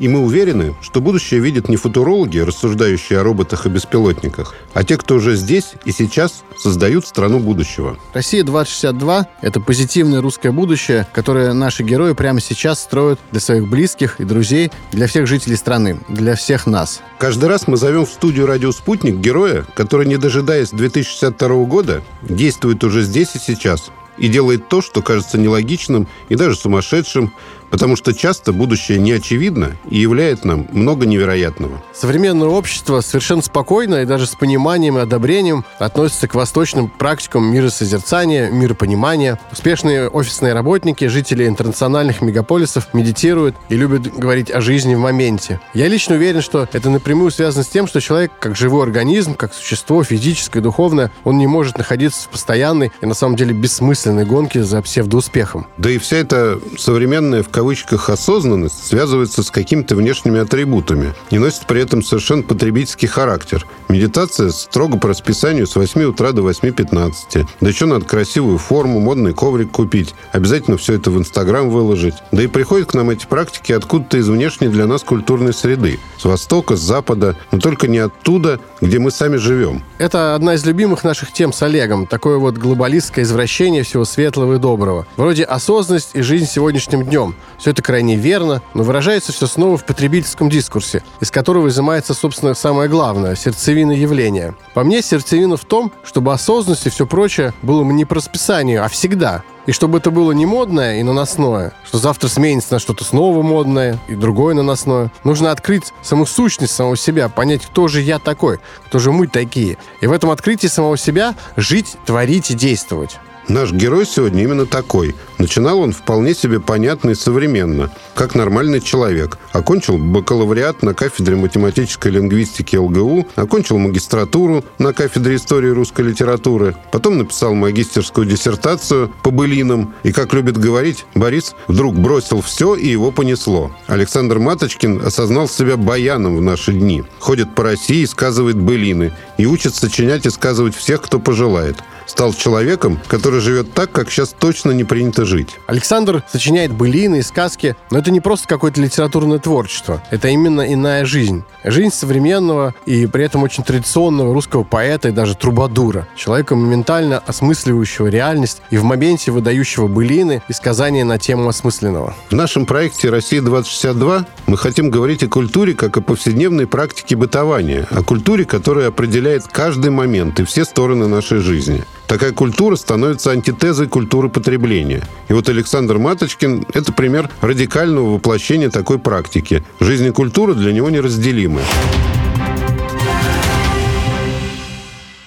И мы уверены, что будущее видят не футурологи, рассуждающие о роботах и беспилотниках, а те, кто уже здесь и сейчас создают страну будущего. «Россия-2062» — это позитивное русское будущее, которое наши герои прямо сейчас строят для своих близких и друзей, для всех жителей страны, для всех нас. Каждый раз мы зовем в студию «Радио Спутник» героя, который, не дожидаясь 2062 года, действует уже здесь и сейчас и делает то, что кажется нелогичным и даже сумасшедшим, потому что часто будущее не очевидно и являет нам много невероятного. Современное общество совершенно спокойно и даже с пониманием и одобрением относится к восточным практикам миросозерцания, миропонимания. Успешные офисные работники, жители интернациональных мегаполисов медитируют и любят говорить о жизни в моменте. Я лично уверен, что это напрямую связано с тем, что человек, как живой организм, как существо физическое, духовное, он не может находиться в постоянной и на самом деле бессмысленной гонке за псевдоуспехом. Да и вся эта современная, в кавычках, осознанность связывается с какими-то внешними атрибутами и носит при этом совершенно потребительский характер. Медитация строго по расписанию с 8 утра до 8:15. Да еще надо красивую форму, модный коврик купить, обязательно все это в Инстаграм выложить. Да и приходят к нам эти практики откуда-то из внешней для нас культурной среды. С востока, с запада, но только не оттуда, где мы сами живем. Это одна из любимых наших тем с Олегом. Такое вот глобалистское извращение всего светлого и доброго. Вроде осознанность и жизнь сегодняшним днем. Все это крайне верно, но выражается все снова в потребительском дискурсе, из которого изымается, собственно, самое главное – сердцевина явления. По мне, сердцевина в том, чтобы осознанность и все прочее было не по расписанию, а всегда. И чтобы это было не модное и наносное, что завтра сменится на что-то снова модное и другое наносное, нужно открыть саму сущность самого себя, понять, кто же я такой, кто же мы такие. И в этом открытии самого себя жить, творить и действовать. Наш герой сегодня именно такой. Начинал он вполне себе понятно и современно, как нормальный человек. Окончил бакалавриат на кафедре математической лингвистики ЛГУ, окончил магистратуру на кафедре истории русской литературы, потом написал магистерскую диссертацию по былинам. И, как любит говорить Борис, вдруг бросил все, и его понесло. Александр Маточкин осознал себя баяном в наши дни. Ходит по России и сказывает былины, и учит сочинять и сказывать всех, кто пожелает. Стал человеком, который живет так, как сейчас точно не принято жить. Александр сочиняет былины и сказки, но это не просто какое-то литературное творчество. Это именно иная жизнь. Жизнь современного и при этом очень традиционного русского поэта и даже трубадура. Человека, моментально осмысливающего реальность и в моменте выдающего былины и сказания на тему осмысленного. В нашем проекте «Россия-2062» мы хотим говорить о культуре как о повседневной практике бытования, о культуре, которая определяет каждый момент и все стороны нашей жизни. Такая культура становится антитезой культуры потребления. И вот Александр Маточкин – это пример радикального воплощения такой практики. Жизнь и культура для него неразделимы.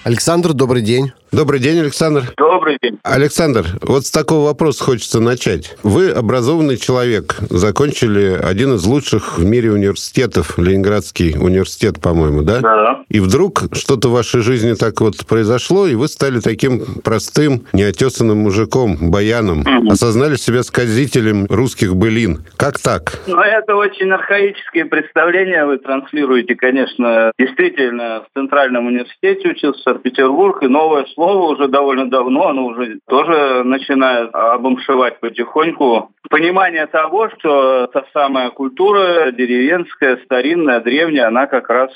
Александр, добрый день. Добрый день, Александр. Добрый день. Александр, вот с такого вопроса хочется начать. Вы образованный человек, закончили один из лучших в мире университетов, Ленинградский университет, по-моему, да? Да. И вдруг что-то в вашей жизни так вот произошло, и вы стали таким простым, неотесанным мужиком, баяном, осознали себя сказителем русских былин. Как так? Ну, это очень архаические представления вы транслируете, конечно. Действительно, в Центральном университете учился, Санкт-Петербург, и новое слово уже довольно давно, оно уже тоже начинает обмшевать потихоньку. Понимание того, что та самая культура деревенская, старинная, древняя, она как раз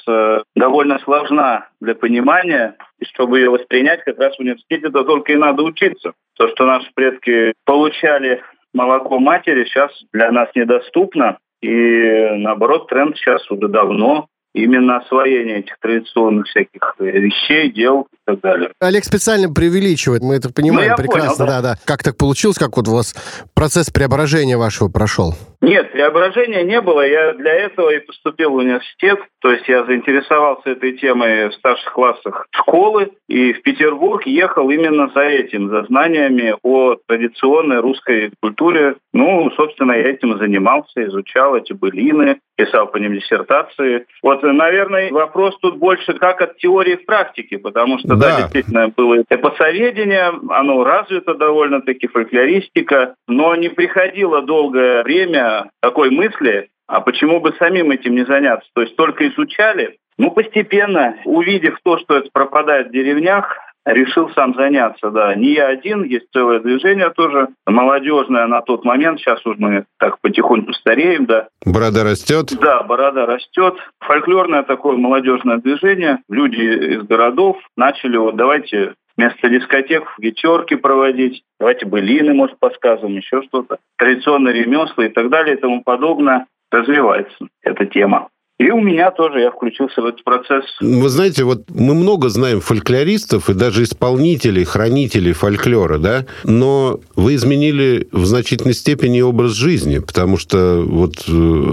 довольно сложна для понимания. И чтобы ее воспринять, как раз в университете это только и надо учиться. То, что наши предки получали молоко матери, сейчас для нас недоступно. И наоборот, тренд сейчас уже давно. Именно освоение этих традиционных всяких вещей, дел и так далее. Олег специально преувеличивает, мы это понимаем прекрасно. Понял, да. Как так получилось, как вот у вас процесс преображения вашего прошел? Нет, преображения не было. Я для этого и поступил в университет. То есть я заинтересовался этой темой в старших классах школы и в Петербург ехал именно за этим, за знаниями о традиционной русской культуре. Ну, собственно, я этим и занимался, изучал эти былины, писал по ним диссертации. Вот, наверное, вопрос тут больше как от теории в практике, потому что, да, действительно, было эпосоведение, оно развито довольно-таки, фольклористика, но не приходило долгое время такой мысли, а почему бы самим этим не заняться? То есть только изучали, ну, постепенно, увидев то, что это пропадает в деревнях, решил сам заняться, да. Не я один, есть целое движение тоже молодежное на тот момент. Сейчас уже мы так потихоньку стареем, да. Борода растет? Да, борода растет. Фольклорное такое молодежное движение. Люди из городов начали вот давайте вместо дискотек вечерки проводить, давайте былины, может, подсказываем, еще что-то. Традиционные ремесла и так далее и тому подобное. Развивается эта тема. И у меня тоже, я включился в этот процесс. Вы знаете, вот мы много знаем фольклористов и даже исполнителей, хранителей фольклора, да? Но вы изменили в значительной степени образ жизни, потому что вот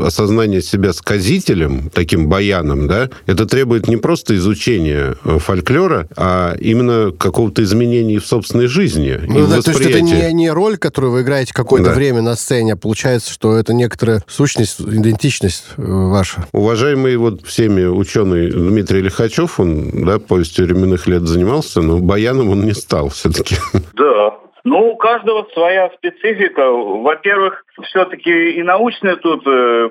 осознание себя сказителем, таким баяном, да, это требует не просто изучения фольклора, а именно какого-то изменения в собственной жизни, ну, и да, восприятии. То есть это не роль, которую вы играете какое-то время на сцене, а получается, что это некоторая сущность, идентичность ваша. Уважаемый вот всеми ученый Дмитрий Лихачев, он, да, «Повестью временных лет» занимался, но баяном он не стал все-таки. Да. Ну, у каждого своя специфика. Во-первых, все-таки и научный тут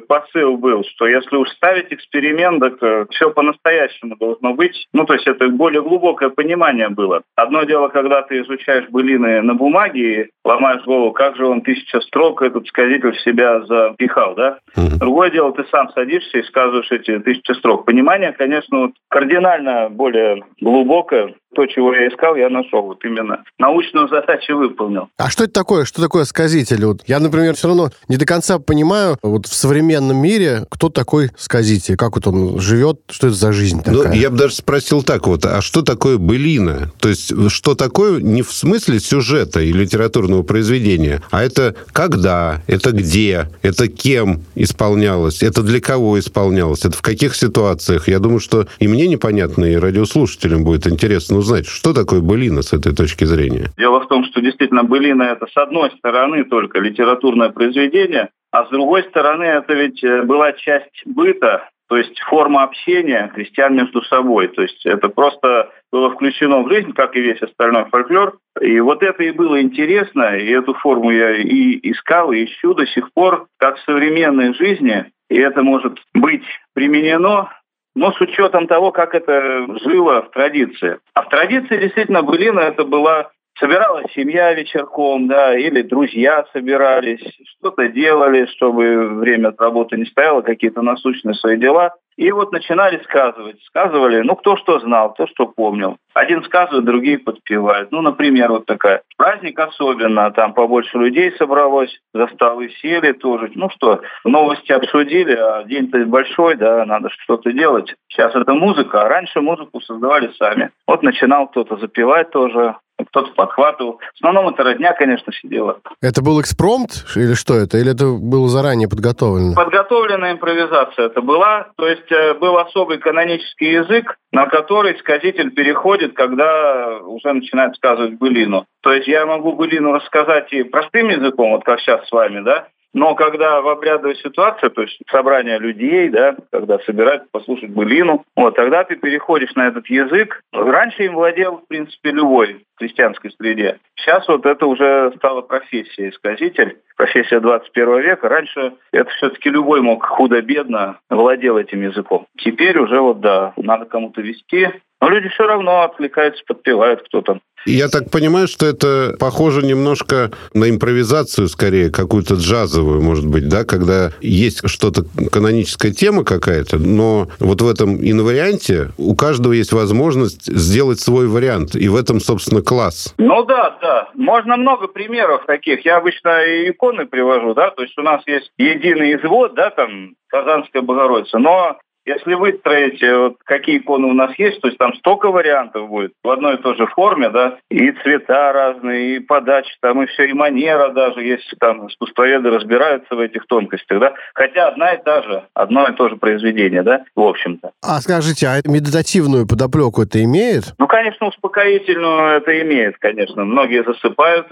посыл был, что если уж ставить эксперимент, так все по-настоящему должно быть. Ну, то есть это более глубокое понимание было. Одно дело, когда ты изучаешь былины на бумаге и ломаешь голову, как же он 1000 строк этот сказитель в себя запихал, да? Другое дело, ты сам садишься и сказываешь эти 1000 строк. Понимание, конечно, кардинально более глубокое. То, чего я искал, я нашел. Вот именно научную задачу выполнил. А что это такое? Что такое сказитель? Вот я, например, все равно не до конца понимаю, вот в современном мире, кто такой сказитель? Как вот он живет? Что это за жизнь такая? Ну, я бы даже спросил так вот, а что такое былина? То есть что такое не в смысле сюжета и литературного произведения, а это когда, это где, это кем исполнялось, это для кого исполнялось, это в каких ситуациях? Я думаю, что и мне непонятно, и радиослушателям будет интересно узнать, что такое былина с этой точки зрения. Дело в том, что действительно былина — это с одной стороны только литературное произведение, а с другой стороны это ведь была часть быта, то есть форма общения крестьян между собой. То есть это просто было включено в жизнь, как и весь остальной фольклор. И вот это и было интересно, и эту форму я и искал, и ищу до сих пор, как в современной жизни. И это может быть применено, но с учетом того, как это жило в традиции. А в традиции действительно былина это была... Собиралась семья вечерком, да, или друзья собирались, что-то делали, чтобы время от работы не стояло, какие-то насущные свои дела. И вот начинали сказывать. Сказывали, ну, кто что знал, кто что помнил. Один сказывает, другие подпевают. Ну, например, вот такая. Праздник особенно, там побольше людей собралось, за столы сели тоже. Ну что, новости обсудили, а день-то большой, да, надо что-то делать. Сейчас это музыка, а раньше музыку создавали сами. Вот начинал кто-то запевать тоже. Кто-то подхватывал. В основном это родня, конечно, сидела. Это был экспромт или что это? Или это было заранее подготовлено? Подготовленная импровизация это была. То есть был особый канонический язык, на который сказитель переходит, когда уже начинает сказывать былину. То есть я могу былину рассказать и простым языком, вот как сейчас с вами, да? Но когда в обрядовой ситуации, то есть собрание людей, да, когда собирают послушать былину, вот тогда ты переходишь на этот язык. Раньше им владел, в принципе, любой в крестьянской среде. Сейчас вот это уже стала профессия сказитель, профессия 21 века. Раньше это все-таки любой мог худо-бедно владел этим языком. Теперь уже вот да, надо кому-то вести. Но люди все равно отвлекаются, подпевают кто-то. Я так понимаю, что это похоже немножко на импровизацию, скорее, какую-то джазовую, может быть, да, когда есть что-то, каноническая тема какая-то, но вот в этом инварианте у каждого есть возможность сделать свой вариант, и в этом, собственно, класс. Ну да, да. Можно много примеров таких. Я обычно и иконы привожу, да, то есть у нас есть единый извод, да, там, Казанская Богородица, но Если выстроить, вот, какие иконы у нас есть, то есть там столько вариантов будет в одной и той же форме, да, и цвета разные, и подачи, там, и все, и манера даже, если там искусствоведы разбираются в этих тонкостях, да, хотя одно и то же произведение, да, в общем-то. А скажите, а медитативную подоплеку это имеет? Ну, конечно, успокоительную это имеет, конечно. Многие засыпают,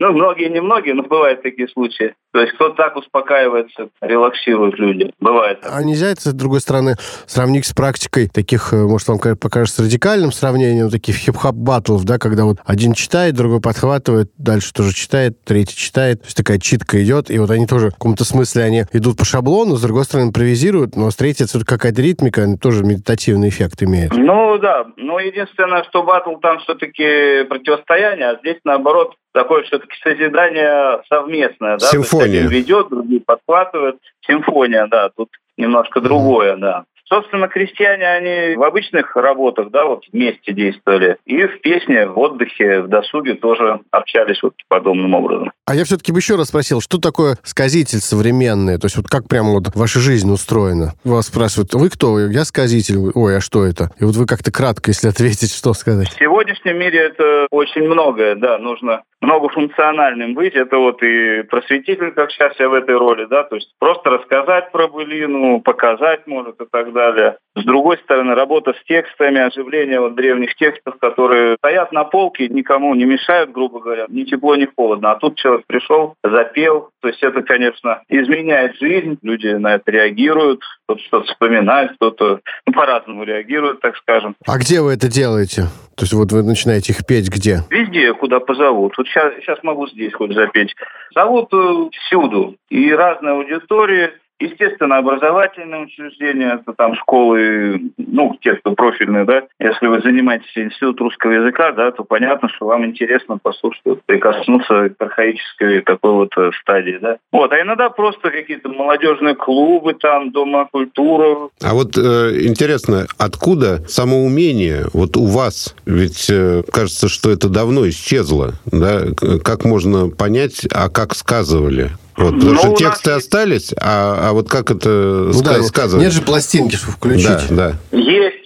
ну, многие, не многие, но бывают такие случаи. То есть кто так успокаивается, релаксируют люди, бывает. А нельзя это, с другой стороны, сравнить с практикой таких, может, вам покажется радикальным сравнением, таких хип-хоп баттлов, да, когда вот один читает, другой подхватывает, дальше тоже читает, третий читает, то есть такая читка идет, и вот они тоже в каком-то смысле, они идут по шаблону, с другой стороны импровизируют, но с третьей это какая-то ритмика, она тоже медитативный эффект имеет. Ну да, но единственное, что баттл там все-таки противостояние, а здесь наоборот такое все-таки созидание совместное, да, симфония. Один ведет, другие подхватывают, симфония, да, тут немножко другое, да. Собственно, крестьяне, они в обычных работах, да, вот вместе действовали. И в песне, в отдыхе, в досуге тоже общались вот подобным образом. А я все-таки бы еще раз спросил, что такое сказитель современный? То есть вот как прямо вот ваша жизнь устроена? Вас спрашивают, вы кто? Я сказитель. Ой, а что это? И вот вы как-то кратко, если ответить, что сказать? В сегодняшнем мире это очень многое, да, нужно многофункциональным быть. Это вот и просветитель, как сейчас я в этой роли, да, то есть просто рассказать про былину, показать, может, и так далее. С другой стороны, работа с текстами, оживление вот древних текстов, которые стоят на полке, никому не мешают, грубо говоря, ни тепло, ни холодно. А тут человек пришел, запел. То есть это, конечно, изменяет жизнь. Люди на это реагируют. Кто-то что-то вспоминает, кто-то по-разному реагирует, так скажем. А где вы это делаете? То есть вот вы начинаете их петь где? Везде, куда позовут. Вот сейчас могу здесь хоть запеть. Зовут всюду. И разные аудитории. Естественно, образовательные учреждения, это там школы, ну, те, кто профильные, да. Если вы занимаетесь институтом русского языка, да, то понятно, что вам интересно послушать, прикоснуться к архаической такой вот стадии, да. Вот, а иногда просто какие-то молодежные клубы, там, дома культуры. А вот интересно, откуда самоумение вот у вас? Ведь кажется, что это давно исчезло, да. Как можно понять, а как сказывали? Вот, потому что тексты остались, а вот как это сказано? Нет же пластинки, чтобы включить. Да, да. Есть.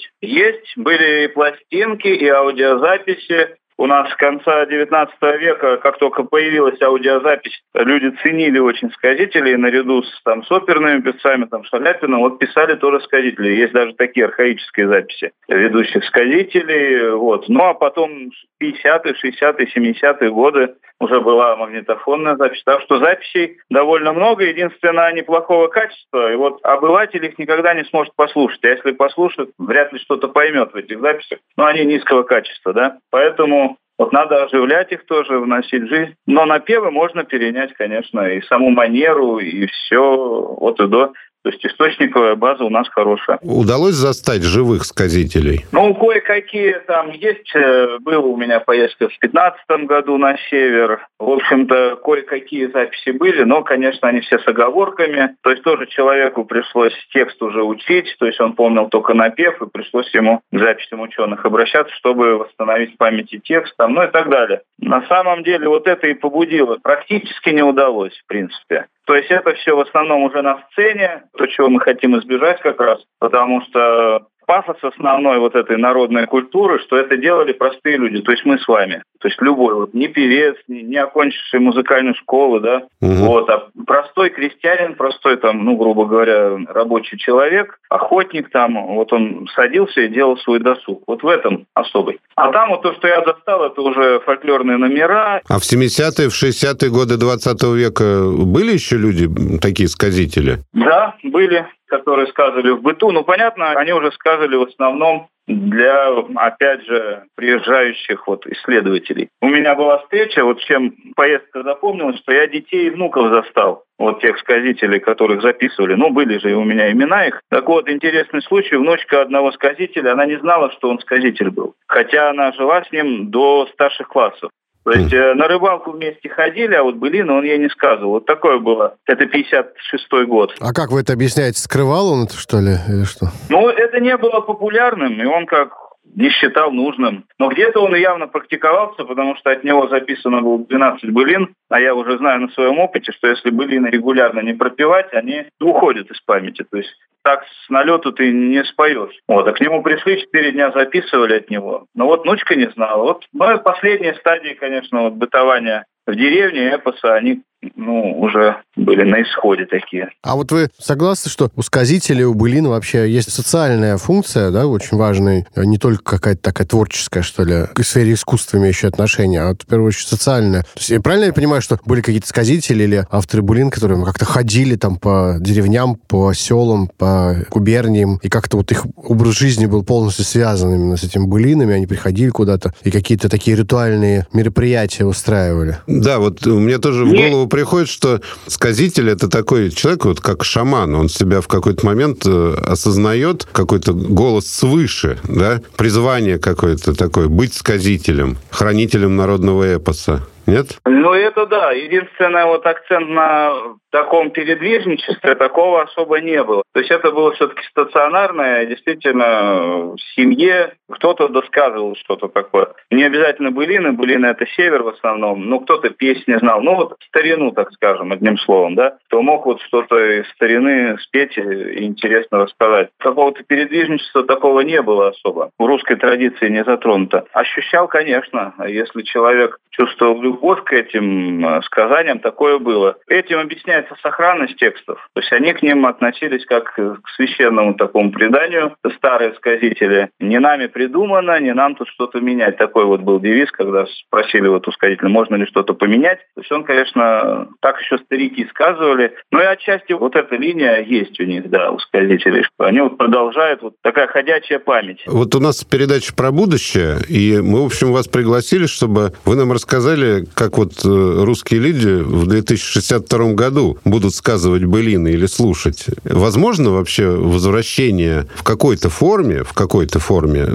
Были и пластинки, и аудиозаписи. У нас с конца XIX века, как только появилась аудиозапись, люди ценили очень сказителей, наряду с, там, с оперными певцами, там, Шаляпиным, вот писали тоже сказители. Есть даже такие архаические записи ведущих сказителей. Вот. Ну, а потом 50-е, 60-е, 70-е годы уже была магнитофонная запись. Так что записей довольно много, единственное, они плохого качества. И вот обыватель их никогда не сможет послушать. А если послушает, вряд ли что-то поймет в этих записях. Но они низкого качества, да. Поэтому вот надо оживлять их тоже, вносить в жизнь. Но напевы можно перенять, конечно, и саму манеру, и все от и до. То есть источниковая база у нас хорошая. Удалось застать живых сказителей? Ну, кое-какие там есть. Была у меня поездка в 2015 году на север. В общем-то, кое-какие записи были, но, конечно, они все с оговорками. То есть тоже человеку пришлось текст уже учить, то есть он помнил только напев, и пришлось ему к записям ученых обращаться, чтобы восстановить в памяти текст, там, ну и так далее. На самом деле вот это и побудило. Практически не удалось, в принципе. То есть это все в основном уже на сцене, то, чего мы хотим избежать как раз, потому что пафос основной вот этой народной культуры, что это делали простые люди, то есть мы с вами. То есть любой, вот, не певец, не окончивший музыкальную школу, да, вот, а простой крестьянин, простой там, ну, грубо говоря, рабочий человек, охотник там, вот он садился и делал свой досуг. Вот в этом особый. А там вот то, что я застал, это уже фольклорные номера. А в 70-е, в 60-е годы 20 века были еще люди, такие сказители? Да, были, которые сказывали в быту. Ну, понятно, они уже сказывали в основном для, опять же, приезжающих вот исследователей. У меня была встреча, вот чем поездка запомнилась, что я детей и внуков застал. Вот тех сказителей, которых записывали. Ну, были же у меня имена их. Так вот, интересный случай. Внучка одного сказителя, она не знала, что он сказитель был. Хотя она жила с ним до старших классов. То есть на рыбалку вместе ходили, а вот былины он ей не сказывал. Вот такое было. Это 56-й год. А как вы это объясняете? Скрывал он это, что ли, или что? Ну, это не было популярным, и он как не считал нужным. Но где-то он явно практиковался, потому что от него записано было 12 былин, а я уже знаю на своем опыте, что если былины регулярно не пропевать, они уходят из памяти. То есть так с налету ты не споешь. Вот, а к нему пришли, 4 дня записывали от него. Но вот внучка не знала. Вот ну, последние стадии, конечно, вот, бытования в деревне эпоса, они уже были на исходе такие. А вот вы согласны, что у сказителей, у былин вообще есть социальная функция, да, очень важная, не только какая-то такая творческая, что ли, к сфере искусства имеющая отношение, а вот, в первую очередь, социальная. То есть, правильно я понимаю, что были какие-то сказители или авторы былин, которые как-то ходили там по деревням, по селам, по губерниям, и как-то вот их образ жизни был полностью связан именно с этими былинами, они приходили куда-то и какие-то такие ритуальные мероприятия устраивали? Да, вот у меня тоже в голову приходит, что сказитель — это такой человек, вот как шаман. Он себя в какой-то момент осознает, какой-то голос свыше, да, призвание какое-то такое, быть сказителем, хранителем народного эпоса. Нет? Это да. Единственное, вот акцент на таком передвижничестве такого особо не было. То есть это было все-таки стационарное, действительно, в семье кто-то досказывал что-то такое. Не обязательно былины, былины — это север в основном, но кто-то песни знал. Ну вот старину, так скажем, одним словом, да, кто мог вот что-то из старины спеть и интересно рассказать. Какого-то передвижничества такого не было особо. В русской традиции не затронуто. Ощущал, конечно, если человек чувствовал любовь к этим сказаниям, такое было. Этим объясняется сохранность текстов. То есть они к ним относились как к священному такому преданию. Старые сказители: «Не нами придумано, не нам тут что-то менять». Такой вот был девиз, когда спросили вот у сказителя, можно ли что-то поменять. То есть он, конечно, так еще старики сказывали. Но и отчасти вот эта линия есть у них, да, у сказителей, что они вот продолжают, вот такая ходячая память. Вот у нас передача про будущее, и мы, в общем, вас пригласили, чтобы вы нам рассказали, как вот русские люди в 2062 году будут сказывать былины или слушать. Возможно вообще возвращение в какой-то форме,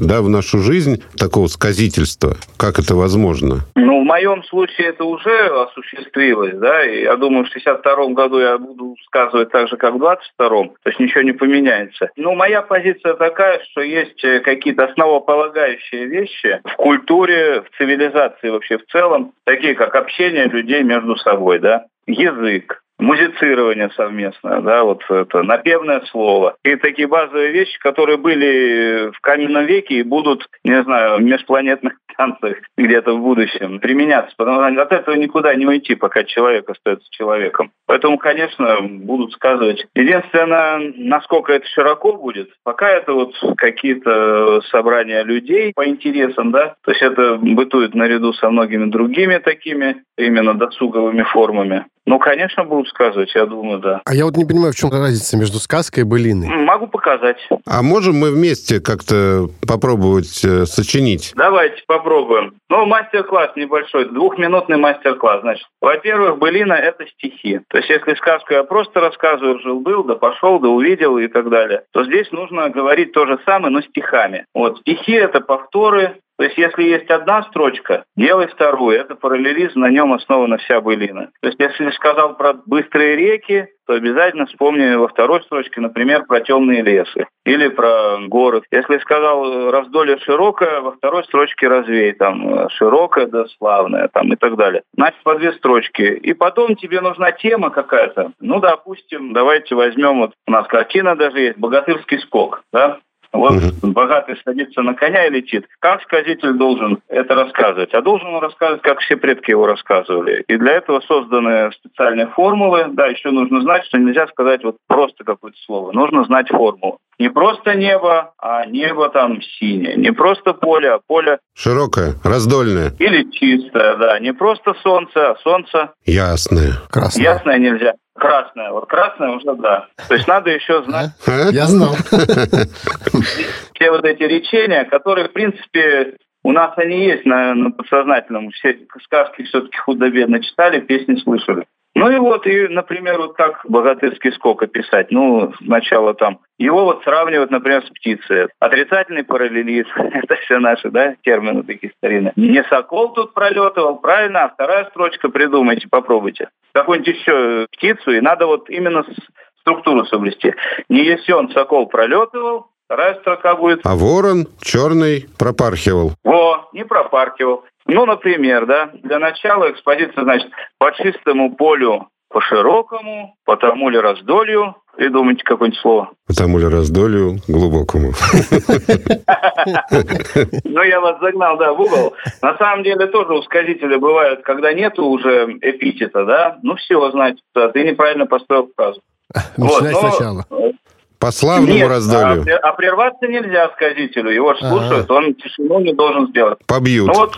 да, в нашу жизнь такого сказительства? Как это возможно? В моем случае это уже осуществилось, да, и я думаю, в 62-м году я буду сказывать так же, как в 22-м, то есть ничего не поменяется. Моя позиция такая, что есть какие-то основополагающие вещи в культуре, в цивилизации вообще в целом, такие как общение людей между собой, да, язык, музицирование совместное, да, вот это напевное слово. И такие базовые вещи, которые были в каменном веке и будут, не знаю, в межпланетных танцах где-то в будущем применяться. Потому что от этого никуда не уйти, пока человек остается человеком. Поэтому, конечно, будут сказывать. Единственное, насколько это широко будет, пока это вот какие-то собрания людей по интересам, да, то есть это бытует наряду со многими другими такими именно досуговыми формами. Конечно, будут сказывать, я думаю, да. А я вот не понимаю, в чем разница между сказкой и былиной. Могу показать. А можем мы вместе как-то попробовать сочинить? Давайте попробуем. Мастер-класс небольшой, 2-минутный мастер-класс. Значит, во-первых, былина — это стихи. То есть если сказку я просто рассказываю, жил-был, да пошел, да увидел и так далее, то здесь нужно говорить то же самое, но стихами. Вот стихи — это повторы. То есть, если есть одна строчка, делай вторую. Это параллелизм, на нем основана вся былина. То есть, если сказал про быстрые реки, то обязательно вспомни во второй строчке, например, про темные лесы или про горы. Если сказал раздолье широкое, во второй строчке развей, там, широкое да славное, там, и так далее. Значит, по 2 строчки. И потом тебе нужна тема какая-то. Допустим, давайте возьмем, вот у нас картина даже есть, «Богатырский скок», да? Богатый садится на коня и летит. Как сказитель должен это рассказывать? А должен он рассказывать, как все предки его рассказывали. И для этого созданы специальные формулы. Да, еще нужно знать, что нельзя сказать вот просто какое-то слово. Нужно знать формулу. Не просто небо, а небо там синее. Не просто поле, а поле... широкое, раздольное. Или чистое, да. Не просто солнце, а солнце... ясное. Красное. Ясное нельзя. Красное. Вот красное уже, да. То есть надо еще знать... Я знал. Все вот эти речения, которые, в принципе... у нас они есть на подсознательном. Все сказки все-таки худо-бедно читали, песни слышали. Например, вот как «Богатырский скок» описать. Сначала там. Его вот сравнивают, например, с птицей. Отрицательный параллелизм. Это все наши, да, термины такие старинные. Не сокол тут пролетывал, правильно, а вторая строчка придумайте, попробуйте. Какую-нибудь еще птицу, и надо вот именно структуру соблюсти. Не есен сокол пролетывал, вторая строка будет. А ворон черный пропархивал. Во, не пропархивал. Ну, например, да, для начала экспозиция, значит, по чистому полю, по широкому, по тому ли раздолью. Придумайте какое-нибудь слово. По тому ли раздолью глубокому. Ну, я вас загнал, да, в угол. На самом деле тоже усказители бывают, когда нету уже эпитета, да. Ну, все, значит, ты неправильно построил фразу. Начинай сначала. По славному раздолью. А прерваться нельзя сказителю. Его же слушают, он тишину не должен сделать. Побьют. Ну, вот,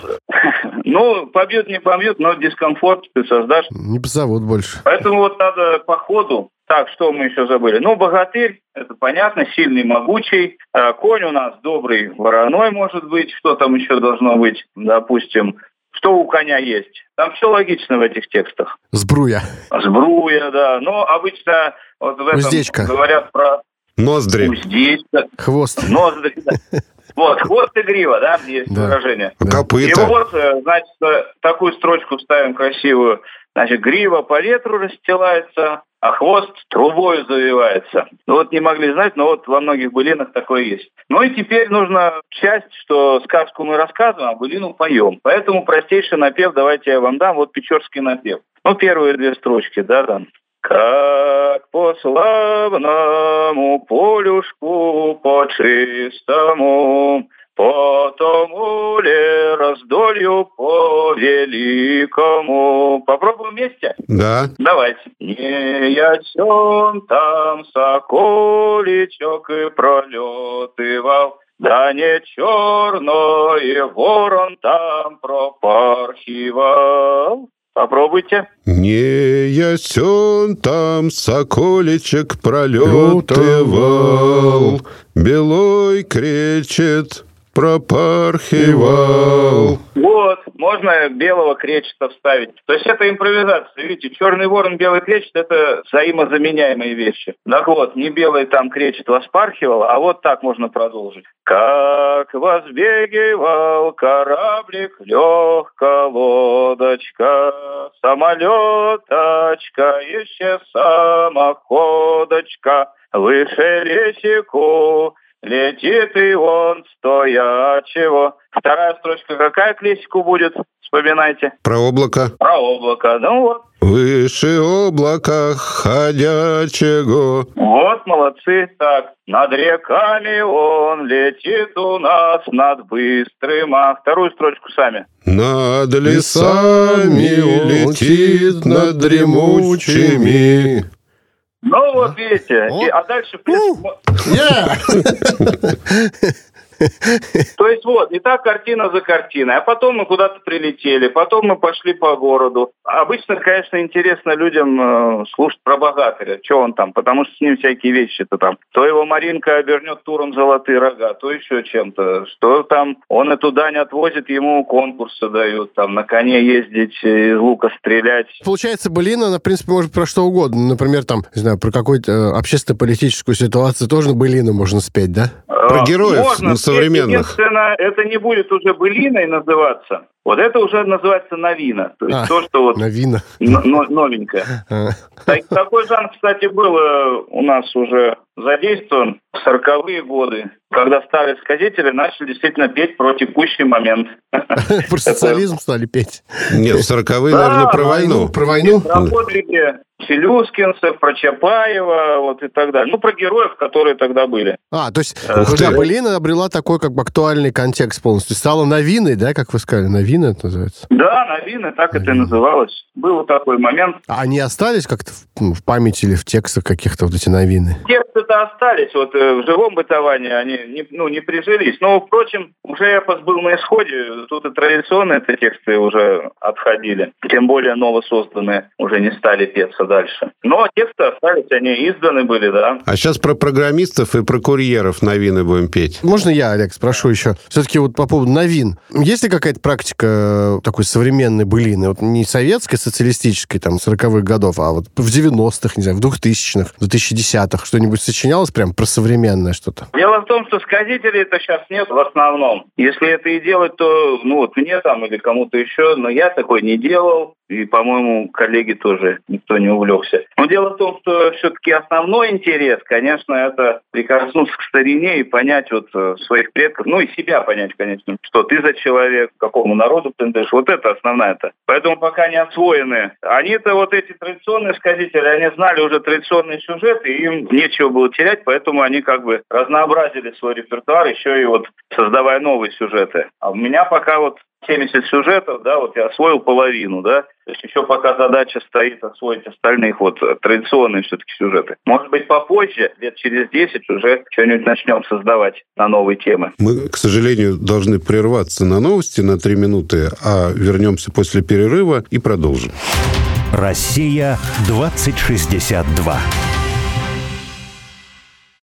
ну, побьют, не побьют, но дискомфорт ты создашь. Не позовут больше. Поэтому вот надо по ходу. Так, что мы еще забыли? Ну, богатырь, это понятно, сильный, могучий. Конь у нас добрый, вороной, может быть. Что там еще должно быть, допустим... Что у коня есть? Там все логично в этих текстах. Сбруя. Сбруя, да. Но обычно вот в этом уздечка. Говорят про... Ноздри. Уздечка. Хвост. Ноздри, да. Вот, хвост и грива, да, есть выражение. Копыта. И вот, значит, такую строчку ставим красивую. Значит, грива по ветру расстилается, а хвост трубой завивается. Ну, вот не могли знать, но вот во многих былинах такое есть. Ну и теперь нужна часть, что сказку мы рассказываем, а былину поем. Поэтому простейший напев, давайте я вам дам, вот печорский напев. Ну, первые две строчки, да, там. Как по славному полюшку, по чистому, по тому ли раздолью, по великому. Попробуем вместе? Да. Давайте. Не ясен там соколичок и пролетывал, да не черной ворон там пропархивал. Попробуйте. Не ясен там соколичек пролетывал, белой кречет пропархивал. Вот, можно белого кречета вставить. То есть это импровизация, видите, черный ворон, белый кречет — это взаимозаменяемые вещи. Так вот, не белый там кречет воспархивал, а вот так можно продолжить. Как возбегивал кораблик, легкая лодочка, самолеточка, еще самоходочка, выше лесику. Летит и он стоячего. Вторая строчка какая к лесику будет? Вспоминайте. Про облако. Про облако, ну вот. Выше облака ходячего. Вот, молодцы. Так, над реками он летит у нас, над быстрым. А вторую строчку сами. Над лесами летит, над дремучими. Ну вот видите, а дальше... То есть вот, и так картина за картиной. А потом мы куда-то прилетели, потом мы пошли по городу. Обычно, конечно, интересно людям слушать про богатыря, что он там, потому что с ним всякие вещи-то там. То его Маринка обернет туром золотые рога, то еще чем-то. Что там, он эту дань отвозит, ему конкурсы дают, там, на коне ездить, из лука стрелять. Получается, былина, она, в принципе, может про что угодно. Например, там, не знаю, про какую-то общественно-политическую ситуацию тоже былину можно спеть, да? Про героев, можно, современных. Единственное, это не будет уже былиной называться. Вот это уже называется новина. То есть то, что вот новина. Новенькое. Такой жанр, кстати, был у нас уже задействован в 40-е годы, когда старые сказители начали действительно петь про текущий момент. Про социализм стали петь. Нет, в 40-е, наверное, про войну. Про войну. Про подвиги челюскинцев, про Чапаева, вот и так далее. Ну, про героев, которые тогда были. А, то есть былина обрела такой как бы актуальный контекст полностью. Стала новиной, да, как вы сказали, новина это называется? Да, новина, так это и называлось. Был такой момент. А они остались как-то в памяти или в текстах каких-то вот эти новины? Тексты-то остались, вот в живом бытовании они не прижились. Но, впрочем, уже эпос был на исходе, тут и традиционные-то тексты уже отходили. Тем более новосозданные уже не стали петься дальше. Но тексты остались, они изданы были, да. А сейчас про программистов и про курьеров новины будем петь. Можно я, Олег, спрошу еще? Все-таки вот по поводу новин. Есть ли какая-то практика такой современной былины? Вот не советской, социалистической, там, 40-х годов, а вот в 90-х, не знаю, в 2000-х, в 2010-х что-нибудь сочинялось прям про современное что-то? Дело в том, что сказителей-то сейчас нет в основном. Если это и делать, то, ну, вот мне там или кому-то еще, но я такой не делал. И, по-моему, коллеги тоже никто не увлекся. Но дело в том, что все-таки основной интерес, конечно, это прикоснуться к старине и понять вот своих предков, ну и себя понять, конечно, что ты за человек, какому народу принадлежишь. Вот это основная-то. Поэтому пока не освоены. Они-то вот эти традиционные сказители, они знали уже традиционные сюжеты, и им нечего было терять, поэтому они как бы разнообразили свой репертуар, еще и вот создавая новые сюжеты. А у меня пока вот 70 сюжетов, да, вот я освоил половину, да. То есть еще пока задача стоит освоить остальных вот традиционные все-таки сюжеты. Может быть, попозже, лет через 10 уже что-нибудь начнем создавать на новые темы. Мы, к сожалению, должны прерваться на новости на 3 минуты, а вернемся после перерыва и продолжим. Россия-2062.